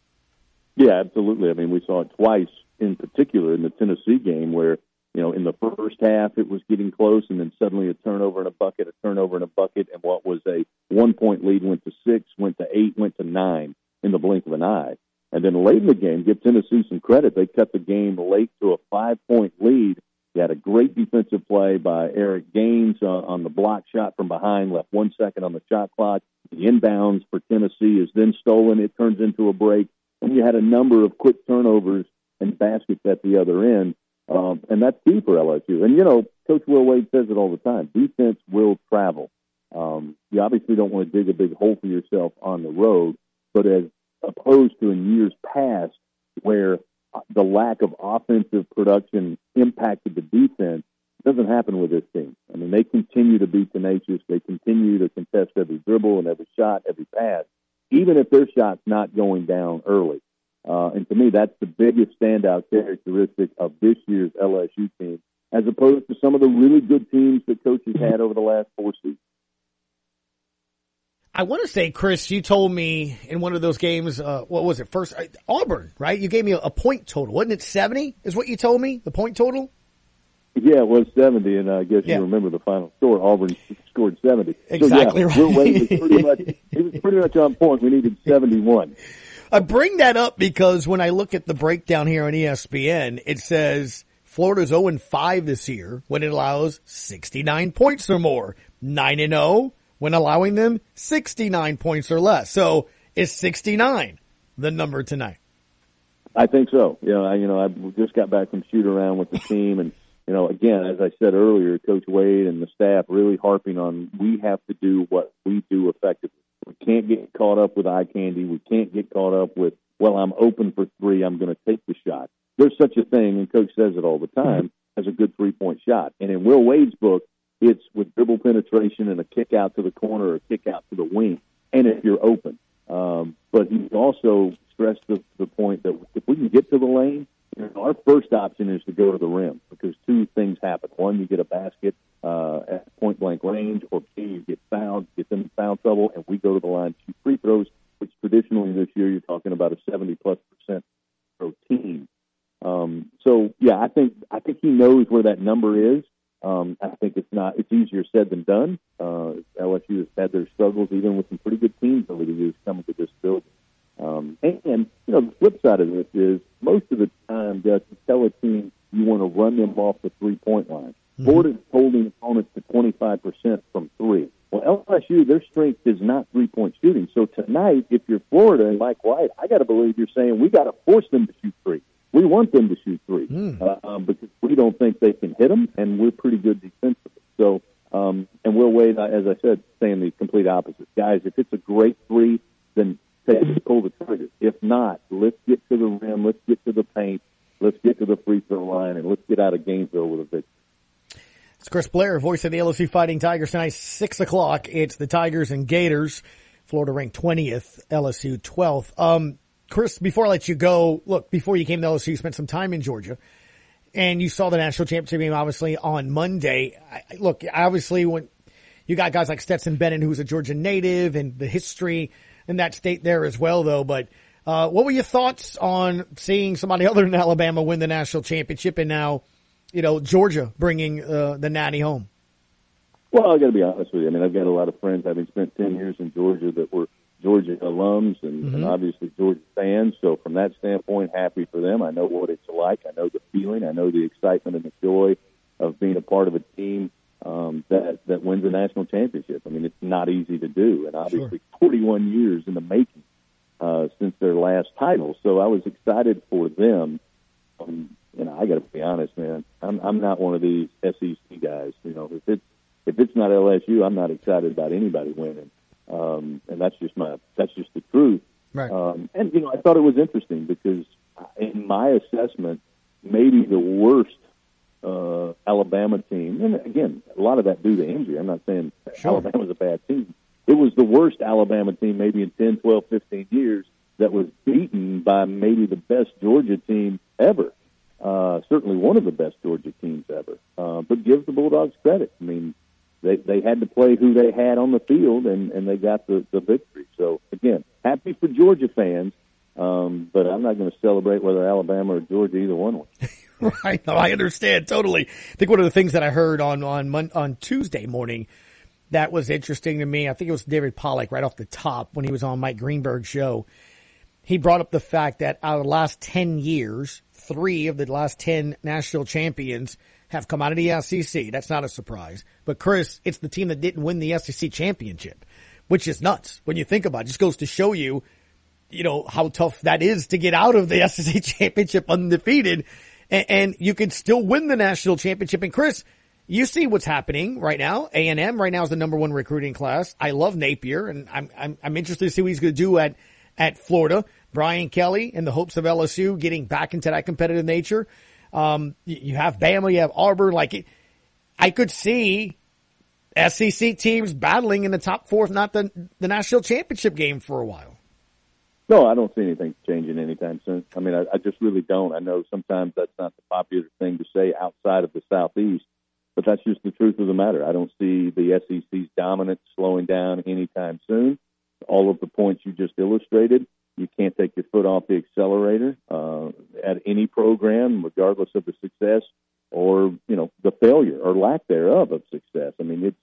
Yeah, absolutely. I mean, we saw it twice in particular in the Tennessee game where, you know, in the first half it was getting close and then suddenly a turnover and a bucket, a turnover and a bucket, and what was a one-point lead went to six, went to eight, went to nine in the blink of an eye. And then late in the game, give Tennessee some credit, they cut the game late to a five-point lead. He had a great defensive play by Eric Gaines uh, on the block shot from behind, left one second on the shot clock. The inbounds for Tennessee is then stolen. It turns into a break. And you had a number of quick turnovers and baskets at the other end. Um, and that's key for L S U. And, you know, Coach Will Wade says it all the time. Defense will travel. Um, you obviously don't want to dig a big hole for yourself on the road, but as opposed to in years past where the lack of offensive production impacted the defense, Doesn't happen with this team. I mean, they continue to be tenacious. They continue to contest every dribble and every shot, every pass, even if their shot's not going down early. Uh, and to me, that's the biggest standout characteristic of this year's L S U team, as opposed to some of the really good teams that coaches had over the last four seasons. I want to say, Chris, you told me in one of those games, uh, what was it, first uh, Auburn, right? You gave me a, a point total. Wasn't it seventy is what you told me, the point total? Yeah, it was seventy, and I guess yeah. you remember the final score. Auburn scored seventy. Exactly so, yeah, right. Will Wade was pretty much, it was pretty much on point. We needed seventy-one. I bring that up because when I look at the breakdown here on E S P N, it says Florida's oh and five this year when it allows sixty-nine points or more, nine and oh when allowing them sixty-nine points or less. So is sixty-nine the number tonight? I think so. You know, I, you know, I just got back from shoot around with the team, and you know, again, as I said earlier, Coach Wade and the staff really harping on we have to do what we do effectively. We can't get caught up with eye candy. We can't get caught up with, well, I'm open for three. I'm going to take the shot. There's such a thing, and Coach says it all the time, as a good three-point shot. And in Will Wade's book, it's with dribble penetration and a kick out to the corner or a kick out to the wing, and if you're open. Um, but he also stressed the, the point that if we can get to the lane, you know, our first option is to go to the rim because two things happen. One, you get a basket uh, at point-blank range, or B, you get fouled, get them in foul trouble, and we go to the line to shoot free throws, which traditionally this year you're talking about a seventy-plus percent protein. Um, so, yeah, I think I think he knows where that number is. Um, I think it's not. It's easier said than done. Uh, L S U has had their struggles, even with some pretty good teams over the years coming to this building. Um, and, and, you know, the flip side of this is most of the time, Gus, you tell a team you want to run them off the three-point line. Mm-hmm. Florida's holding opponents to twenty-five percent from three. Well, L S U, their strength is not three-point shooting. So tonight, if you're Florida and Mike White, I got to believe you're saying we got to force them to shoot three. We want them to shoot three mm. uh, um, because we don't think they can hit them, and we're pretty good defensively. So, um, and Will Wade, as I said, saying the complete opposite. Guys, if it's a great three, then pull the trigger. If not, let's get to the rim, let's get to the paint, let's get to the free throw line, and let's get out of Gainesville with a victory. It's Chris Blair, voice of the L S U Fighting Tigers tonight, six o'clock. It's the Tigers and Gators. Florida ranked twentieth, L S U twelfth. Um, Chris, before I let you go, look, before you came to L S U, you spent some time in Georgia, and you saw the national championship game, obviously, on Monday. I, look, obviously, when you got guys like Stetson Bennett, who's a Georgia native, and the history in that state there as well, though. But uh, what were your thoughts on seeing somebody other than Alabama win the national championship, and now, you know, Georgia bringing uh, the natty home? Well, I got to be honest with you. I mean, I've got a lot of friends, having spent ten years in Georgia, that were Georgia alums and, mm-hmm. and obviously Georgia fans. So from that standpoint, happy for them. I know what it's like. I know the feeling. I know the excitement and the joy of being a part of a team um, that, that wins a national championship. I mean, it's not easy to do. And obviously sure. forty-one years in the making uh, since their last title. So I was excited for them. Um, you know, I got to be honest, man, I'm, I'm not one of these S E C guys. You know, if it's, if it's not L S U, I'm not excited about anybody winning. Um, and that's just my, that's just the truth. Right. Um, and, you know, I thought it was interesting because in my assessment, maybe the worst uh, Alabama team, and again, a lot of that due to injury. I'm not saying sure. Alabama's a bad team. It was the worst Alabama team maybe in ten, twelve, fifteen years that was beaten by maybe the best Georgia team ever. Uh, certainly one of the best Georgia teams ever. Uh, but give the Bulldogs credit. I mean, They they had to play who they had on the field, and, and they got the, the victory. So, again, happy for Georgia fans, um, but I'm not going to celebrate whether Alabama or Georgia, either one was. Right. No, I understand totally. I think one of the things that I heard on, on, Mon- on Tuesday morning that was interesting to me, I think it was David Pollack right off the top when he was on Mike Greenberg's show. He brought up the fact that out of the last ten years, three of the last ten national champions have come out of the S E C. That's not a surprise. But, Chris, it's the team that didn't win the S E C championship, which is nuts when you think about it. It just goes to show you, you know, how tough that is to get out of the S E C championship undefeated, and, and you can still win the national championship. And, Chris, you see what's happening right now. A and M right now is the number one recruiting class. I love Napier, and I'm I'm, I'm interested to see what he's going to do at, at Florida. Brian Kelly, in the hopes of L S U getting back into that competitive nature. Um, you have Bama, you have Auburn. Like, I could see S E C teams battling in the top four, if not the, the national championship game for a while. No, I don't see anything changing anytime soon. I mean, I, I just really don't. I know sometimes that's not the popular thing to say outside of the Southeast, but that's just the truth of the matter. I don't see the S E C's dominance slowing down anytime soon. All of the points you just illustrated, you can't take your foot off the accelerator uh, at any program, regardless of the success or, you know, the failure or lack thereof of success. I mean, it's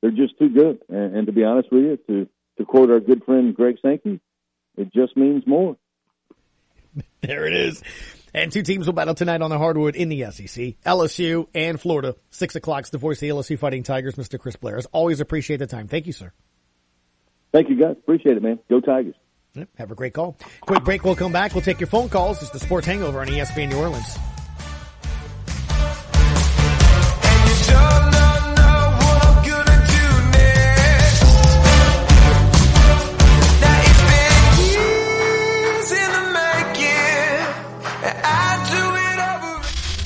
they're just too good. And, and to be honest with you, to, to quote our good friend Greg Sankey, it just means more. There it is. And two teams will battle tonight on the hardwood in the S E C, L S U and Florida. Six o'clock's the voice of the L S U Fighting Tigers, Mister Chris Blair. As always, appreciate the time. Thank you, sir. Thank you, guys. Appreciate it, man. Go Tigers. Yep, have a great call. Quick break. We'll come back. We'll take your phone calls. It's the Sports Hangover on E S P N New Orleans.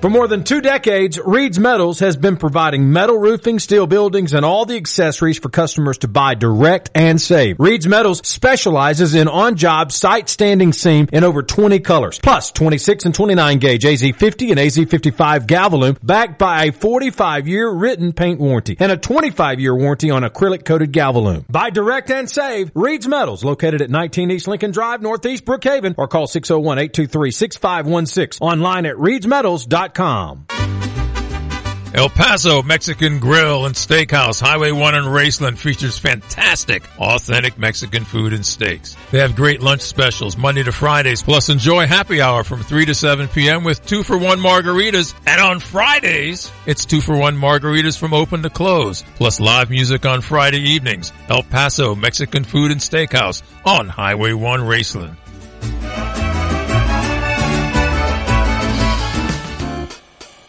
For more than two decades, Reed's Metals has been providing metal roofing, steel buildings, and all the accessories for customers to buy direct and save. Reed's Metals specializes in on-job, site-standing seam in over twenty colors, plus twenty-six and twenty-nine gauge A Z fifty and A Z fifty-five Galvalume, backed by a forty-five year written paint warranty and a twenty-five year warranty on acrylic-coated Galvalume. Buy direct and save. Reed's Metals, located at nineteen East Lincoln Drive, Northeast Brookhaven, or call six oh one, eight two three, six five one six. Online at reeds metals dot com. El Paso Mexican Grill and Steakhouse, Highway one in Raceland, features fantastic, authentic Mexican food and steaks. They have great lunch specials Monday to Fridays, plus enjoy happy hour from three to seven p.m. with two for one margaritas. And on Fridays, it's two for one margaritas from open to close, plus live music on Friday evenings. El Paso Mexican Food and Steakhouse on Highway one Raceland.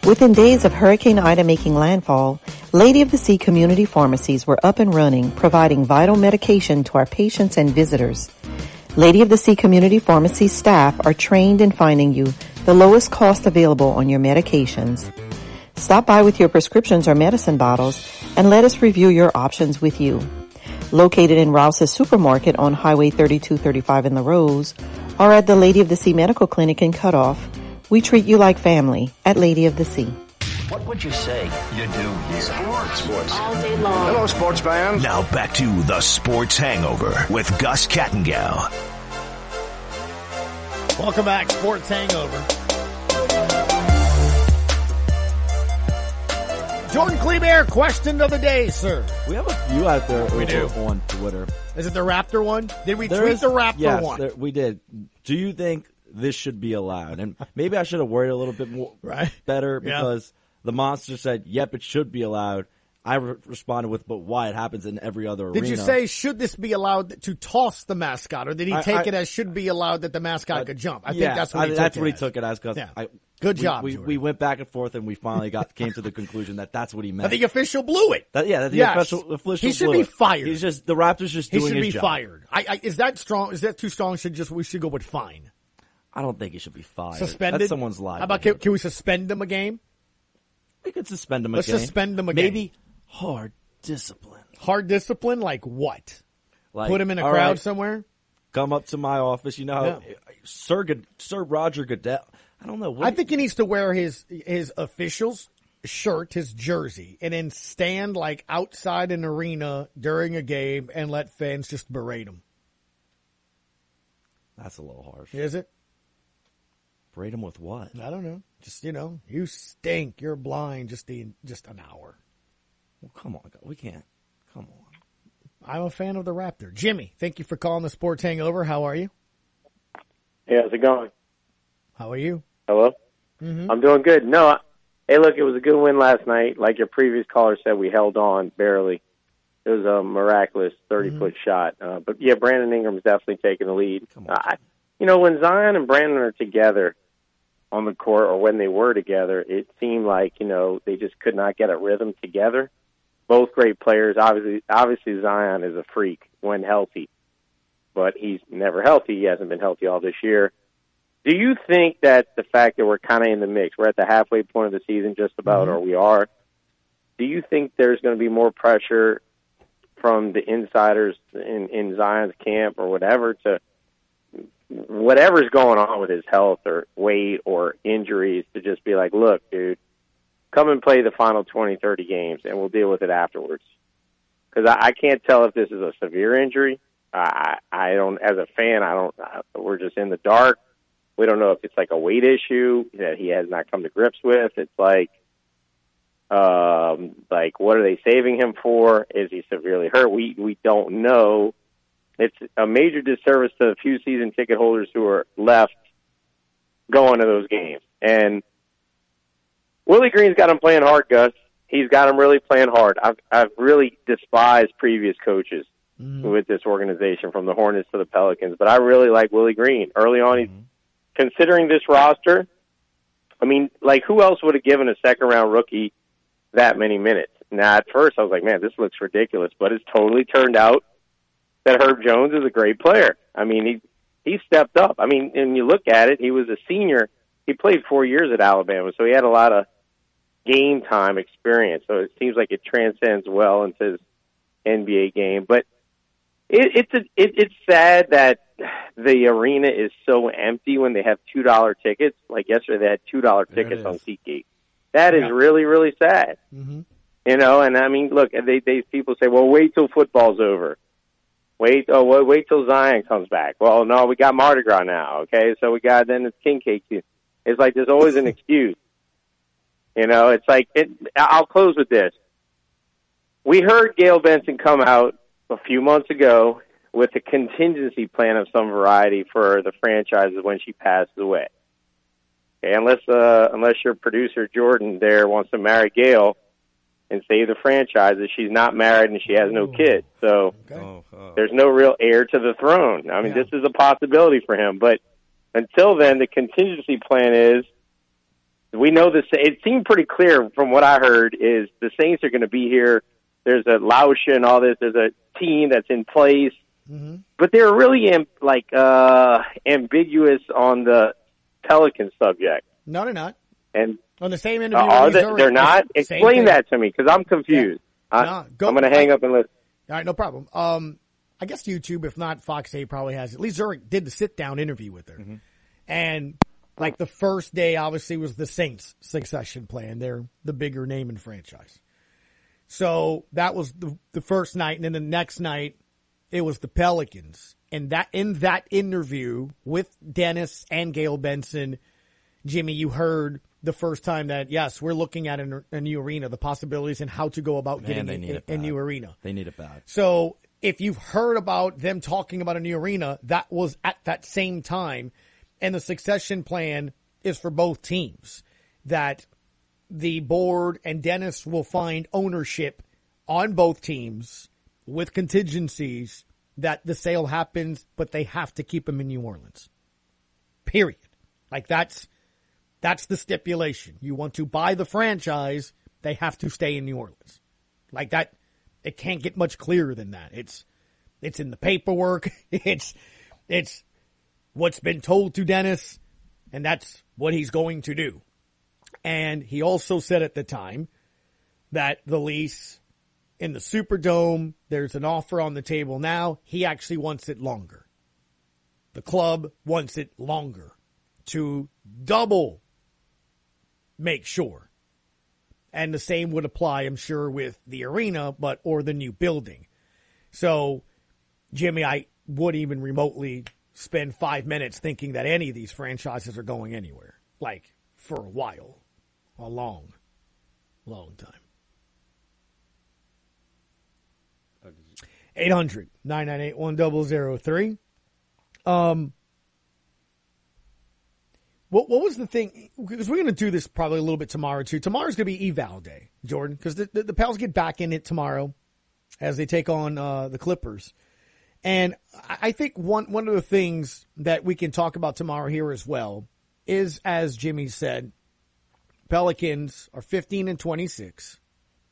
Within days of Hurricane Ida making landfall, Lady of the Sea community pharmacies were up and running, providing vital medication to our patients and visitors. Lady of the Sea community pharmacy staff are trained in finding you the lowest cost available on your medications. Stop by with your prescriptions or medicine bottles and let us review your options with you. Located in Rouse's Supermarket on Highway thirty-two thirty-five in La Rose, or at the Lady of the Sea Medical Clinic in Cutoff, we treat you like family at Lady of the Sea. What would you say you do here? Sports. Sports. All day long. Hello, sports fans. Now back to the Sports Hangover with Gus Cattingill. Welcome back, Sports Hangover. Jordan Kleber, question of the day, sir. We have a few out there we do. on Twitter. Is it the Raptor one? Did we there tweet is, the Raptor yes, one? Yes, we did. Do you think this should be allowed? And maybe I should have worded a little bit more right? better because yeah. the monster said, yep, it should be allowed. I re- responded with, but why? It happens in every other did arena. Did you say, should this be allowed to toss the mascot? Or did he I, take I, it as should be allowed that the mascot uh, could jump? I yeah, think that's what he I, took that's it what he as. took it as. Cause yeah. I, Good we, job, we, we went back and forth, and we finally got came to the conclusion that that's what he meant. But the official blew it. That, yeah, the yes. official, official he should blew be it. fired. He's just, the Raptors just he doing his job. He should be fired. I, I, is that strong? Is that too strong? Should just We should go with fine. I don't think he should be fired. Suspended? That's someone's life. How about can, can we suspend him a game? We could suspend him a Let's game. Let's suspend him a Maybe game. Maybe hard discipline. Hard discipline? Like what? Like, put him in a crowd right, somewhere? Come up to my office. You know, yeah. Sir, Sir Roger Goodell. I don't know. What I think he needs to wear his his official's shirt, his jersey, and then stand like outside an arena during a game and let fans just berate him. That's a little harsh. Is it? Berate him with what? I don't know. Just, you know, you stink. You're blind. Just the, just an hour. Well, come on. We can't. Come on. I'm a fan of the Raptor. Jimmy, thank you for calling the Sports Hangover. How are you? Hey, how's it going? How are you? Hello? Mm-hmm. I'm doing good. No, hey, look, it was a good win last night. Like your previous caller said, we held on barely. It was a miraculous thirty-foot mm-hmm. shot. Uh, but, yeah, Brandon Ingram's definitely taking the lead. Uh, I, you know, when Zion and Brandon are together on the court, or when they were together, it seemed like, you know, they just could not get a rhythm together. Both great players. Obviously, obviously Zion is a freak when healthy, but he's never healthy. He hasn't been healthy all this year. Do you think that the fact that we're kind of in the mix, we're at the halfway point of the season just about, mm-hmm. or we are, do you think there's going to be more pressure from the insiders in, in Zion's camp or whatever to whatever's going on with his health or weight or injuries to just be like, look, dude, come and play the final twenty, thirty games and we'll deal with it afterwards? Because I, I can't tell if this is a severe injury. I, I don't, as a fan, I don't, I, we're just in the dark. We don't know if it's like a weight issue that he has not come to grips with. It's like, um, like what are they saving him for? Is he severely hurt? We, we don't know. It's a major disservice to the few season ticket holders who are left going to those games. And Willie Green's got him playing hard, Gus. He's got him really playing hard. I've, I've really despised previous coaches mm. with this organization, from the Hornets to the Pelicans, but I really like Willie Green. Early on, he's mm. considering this roster, I mean, like, who else would have given a second-round rookie that many minutes? Now, at first, I was like, man, this looks ridiculous, but it's totally turned out that Herb Jones is a great player. I mean, he he stepped up. I mean, and you look at it, he was a senior. He played four years at Alabama, so he had a lot of game time experience. So it seems like it transcends well into his N B A game. But it, it's a, it, it's sad that the arena is so empty when they have two dollar tickets. Like yesterday, they had two dollar tickets on SeatGeek. That yeah. is really, really sad. Mm-hmm. You know, and I mean, look, they, they people say, well, wait till football's over. Wait, oh, well, wait till Zion comes back. Well, no, we got Mardi Gras now, okay? So we got, then it's King Cake. It's like there's always an excuse. You know, it's like, it, I'll close with this. We heard Gail Benson come out a few months ago with a contingency plan of some variety for the franchises when she passes away. Okay, unless uh, unless your producer, Jordan, there wants to marry Gail and save the franchises, she's not married and she has no kids. So okay. there's no real heir to the throne. I mean, yeah. this is a possibility for him. But until then, the contingency plan is, we know this, it seemed pretty clear from what I heard, is the Saints are going to be here. There's a Lauscha and all this. There's a team that's in place. Mm-hmm. But they're really like uh, ambiguous on the Pelican subject. No, they're not. And on the same interview, uh, are they, already, they're not. Explain that to me, because I'm confused. Yeah. No, go, I'm going to hang up and listen. All right, no problem. Um, I guess YouTube, if not Fox eight, probably has. At least Zurich did the sit-down interview with her, mm-hmm. and like the first day, obviously, was the Saints' succession plan. They're the bigger name in franchise, so that was the, the first night, and then the next night, it was the Pelicans. And that, in that interview with Dennis and Gail Benson, Jimmy, you heard the first time that, yes, we're looking at a, a new arena, the possibilities and how to go about Man, getting a, a, a new arena. They need it bad. So if you've heard about them talking about a new arena, that was at that same time. And the succession plan is for both teams, that the board and Dennis will find ownership on both teams, with contingencies that the sale happens, but they have to keep him in New Orleans. Period. Like, that's, that's the stipulation. You want to buy the franchise, they have to stay in New Orleans. Like that, it can't get much clearer than that. It's, it's in the paperwork. It's, it's what's been told to Dennis, and that's what he's going to do. And he also said at the time that the lease in the Superdome, there's an offer on the table now. He actually wants it longer. The club wants it longer to double make sure. And the same would apply, I'm sure, with the arena, but or the new building. So, Jimmy, I wouldn't even remotely spend five minutes thinking that any of these franchises are going anywhere. Like, for a while. A long, long time. eight hundred nine nine eight one zero zero three. Um, What what was the thing? Because we're going to do this probably a little bit tomorrow, too. Tomorrow's going to be eval day, Jordan, because the, the, the Pals get back in it tomorrow as they take on uh, the Clippers. And I think one one of the things that we can talk about tomorrow here as well is, as Jimmy said, Pelicans are fifteen and twenty-six,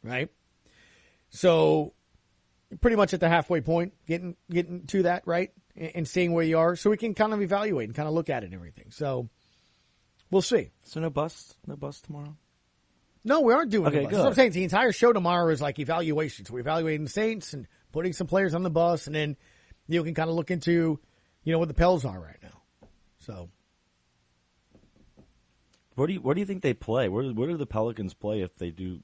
right? So pretty much at the halfway point, getting getting to that, right, and, and seeing where you are, so we can kind of evaluate and kind of look at it and everything. So we'll see. So no bust, no bust tomorrow. No, we aren't doing. Okay, good. That's what I'm saying. The entire show tomorrow is like evaluation. So we're evaluating the Saints and putting some players on the bus, and then you can kind of look into, you know, what the Pels are right now. So, where do you where do you think they play? Where where do the Pelicans play if they do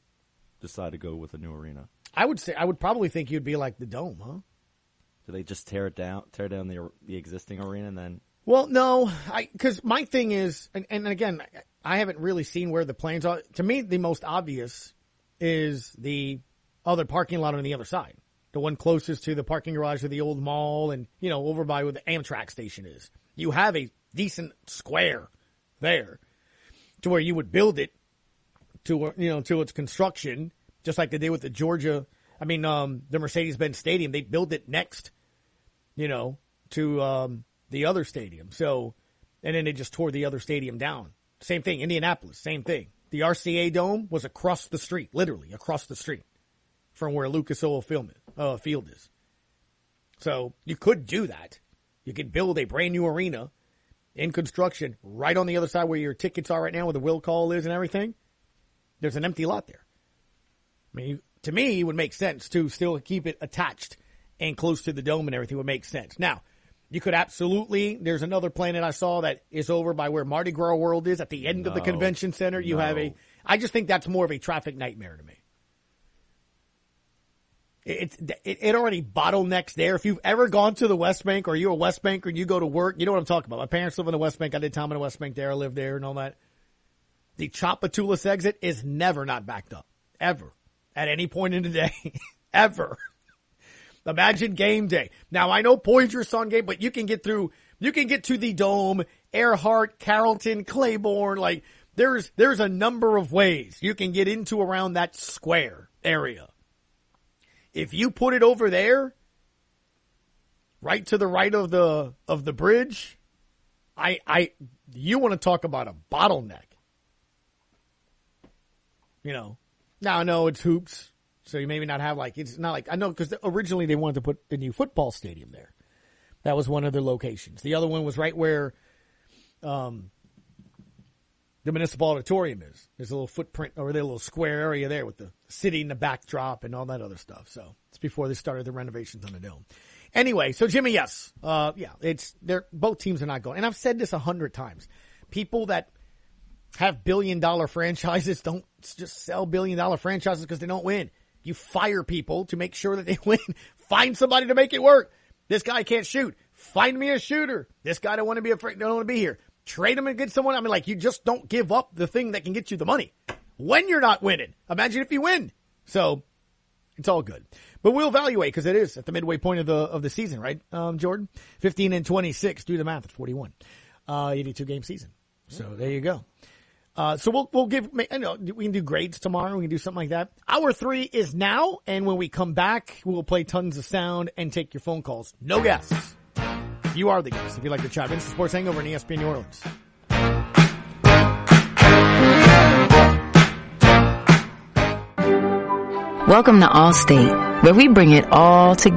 decide to go with a new arena? I would say I would probably think you'd be like the Dome, huh? Do they just tear it down, tear down the the existing arena, and then? Well, no, I because my thing is, and, and again, I haven't really seen where the plans are. To me, the most obvious is the other parking lot on the other side. The one closest to the parking garage of the old mall and, you know, over by where the Amtrak station is. You have a decent square there to where you would build it to, you know, to its construction, just like they did with the Georgia, I mean, um, the Mercedes-Benz Stadium. They built it next, you know, to um, the other stadium. So, and then they just tore the other stadium down. Same thing, Indianapolis, same thing. The R C A Dome was across the street, literally across the street from where Lucas Oil Field is. Uh, field is. So you could do that. You could build a brand new arena in construction right on the other side where your tickets are right now, where the will call is and everything. There's an empty lot there. I mean, to me, it would make sense to still keep it attached and close to the Dome, and everything would make sense. Now, you could absolutely, there's another plan that I saw that is over by where Mardi Gras World is at the end no, of the convention center. You no. have a, I just think that's more of a traffic nightmare to me. It's, it, it already bottlenecks there. If you've ever gone to the West Bank, or you're a West Banker and you go to work, you know what I'm talking about. My parents live in the West Bank. I did time in the West Bank there. I lived there and all that. The Chapatulas exit is never not backed up. Ever. At any point in the day. Ever. Imagine game day. Now, I know Poitras on game, but you can get through, you can get to the Dome, Earhart, Carrollton, Claiborne. Like, there's, there's a number of ways you can get into around that square area. If you put it over there, right to the right of the of the bridge, I I you want to talk about a bottleneck. You know, now I know it's hoops, so you maybe not have like it's not like I know because originally they wanted to put the new football stadium there. That was one of their locations. The other one was right where, um, the municipal auditorium is. There's a little footprint or there's a little square area there with the city in the backdrop and all that other stuff. So it's before they started the renovations on the Dome. Anyway, so Jimmy, yes. Uh, yeah, it's, they're, both teams are not going. And I've said this a hundred times. People that have billion dollar franchises don't just sell billion dollar franchises because they don't win. You fire people to make sure that they win. Find somebody to make it work. This guy can't shoot. Find me a shooter. This guy don't want to be a friend, don't want to be here. Trade them and get someone. I mean, like, you just don't give up the thing that can get you the money when you're not winning. Imagine if you win. So it's all good. But we'll evaluate because it is at the midway point of the of the season, right, um, Jordan? fifteen and twenty-six. Do the math. It's forty-one. Uh, eighty-two game season. So there you go. Uh, so we'll we'll give – I know we can do grades tomorrow. We can do something like that. Hour three is now, and when we come back, we'll play tons of sound and take your phone calls. No guesses. You are the guest if you'd like to chat. This is Sports Hangover on E S P N New Orleans. Welcome to Allstate, where we bring it all together.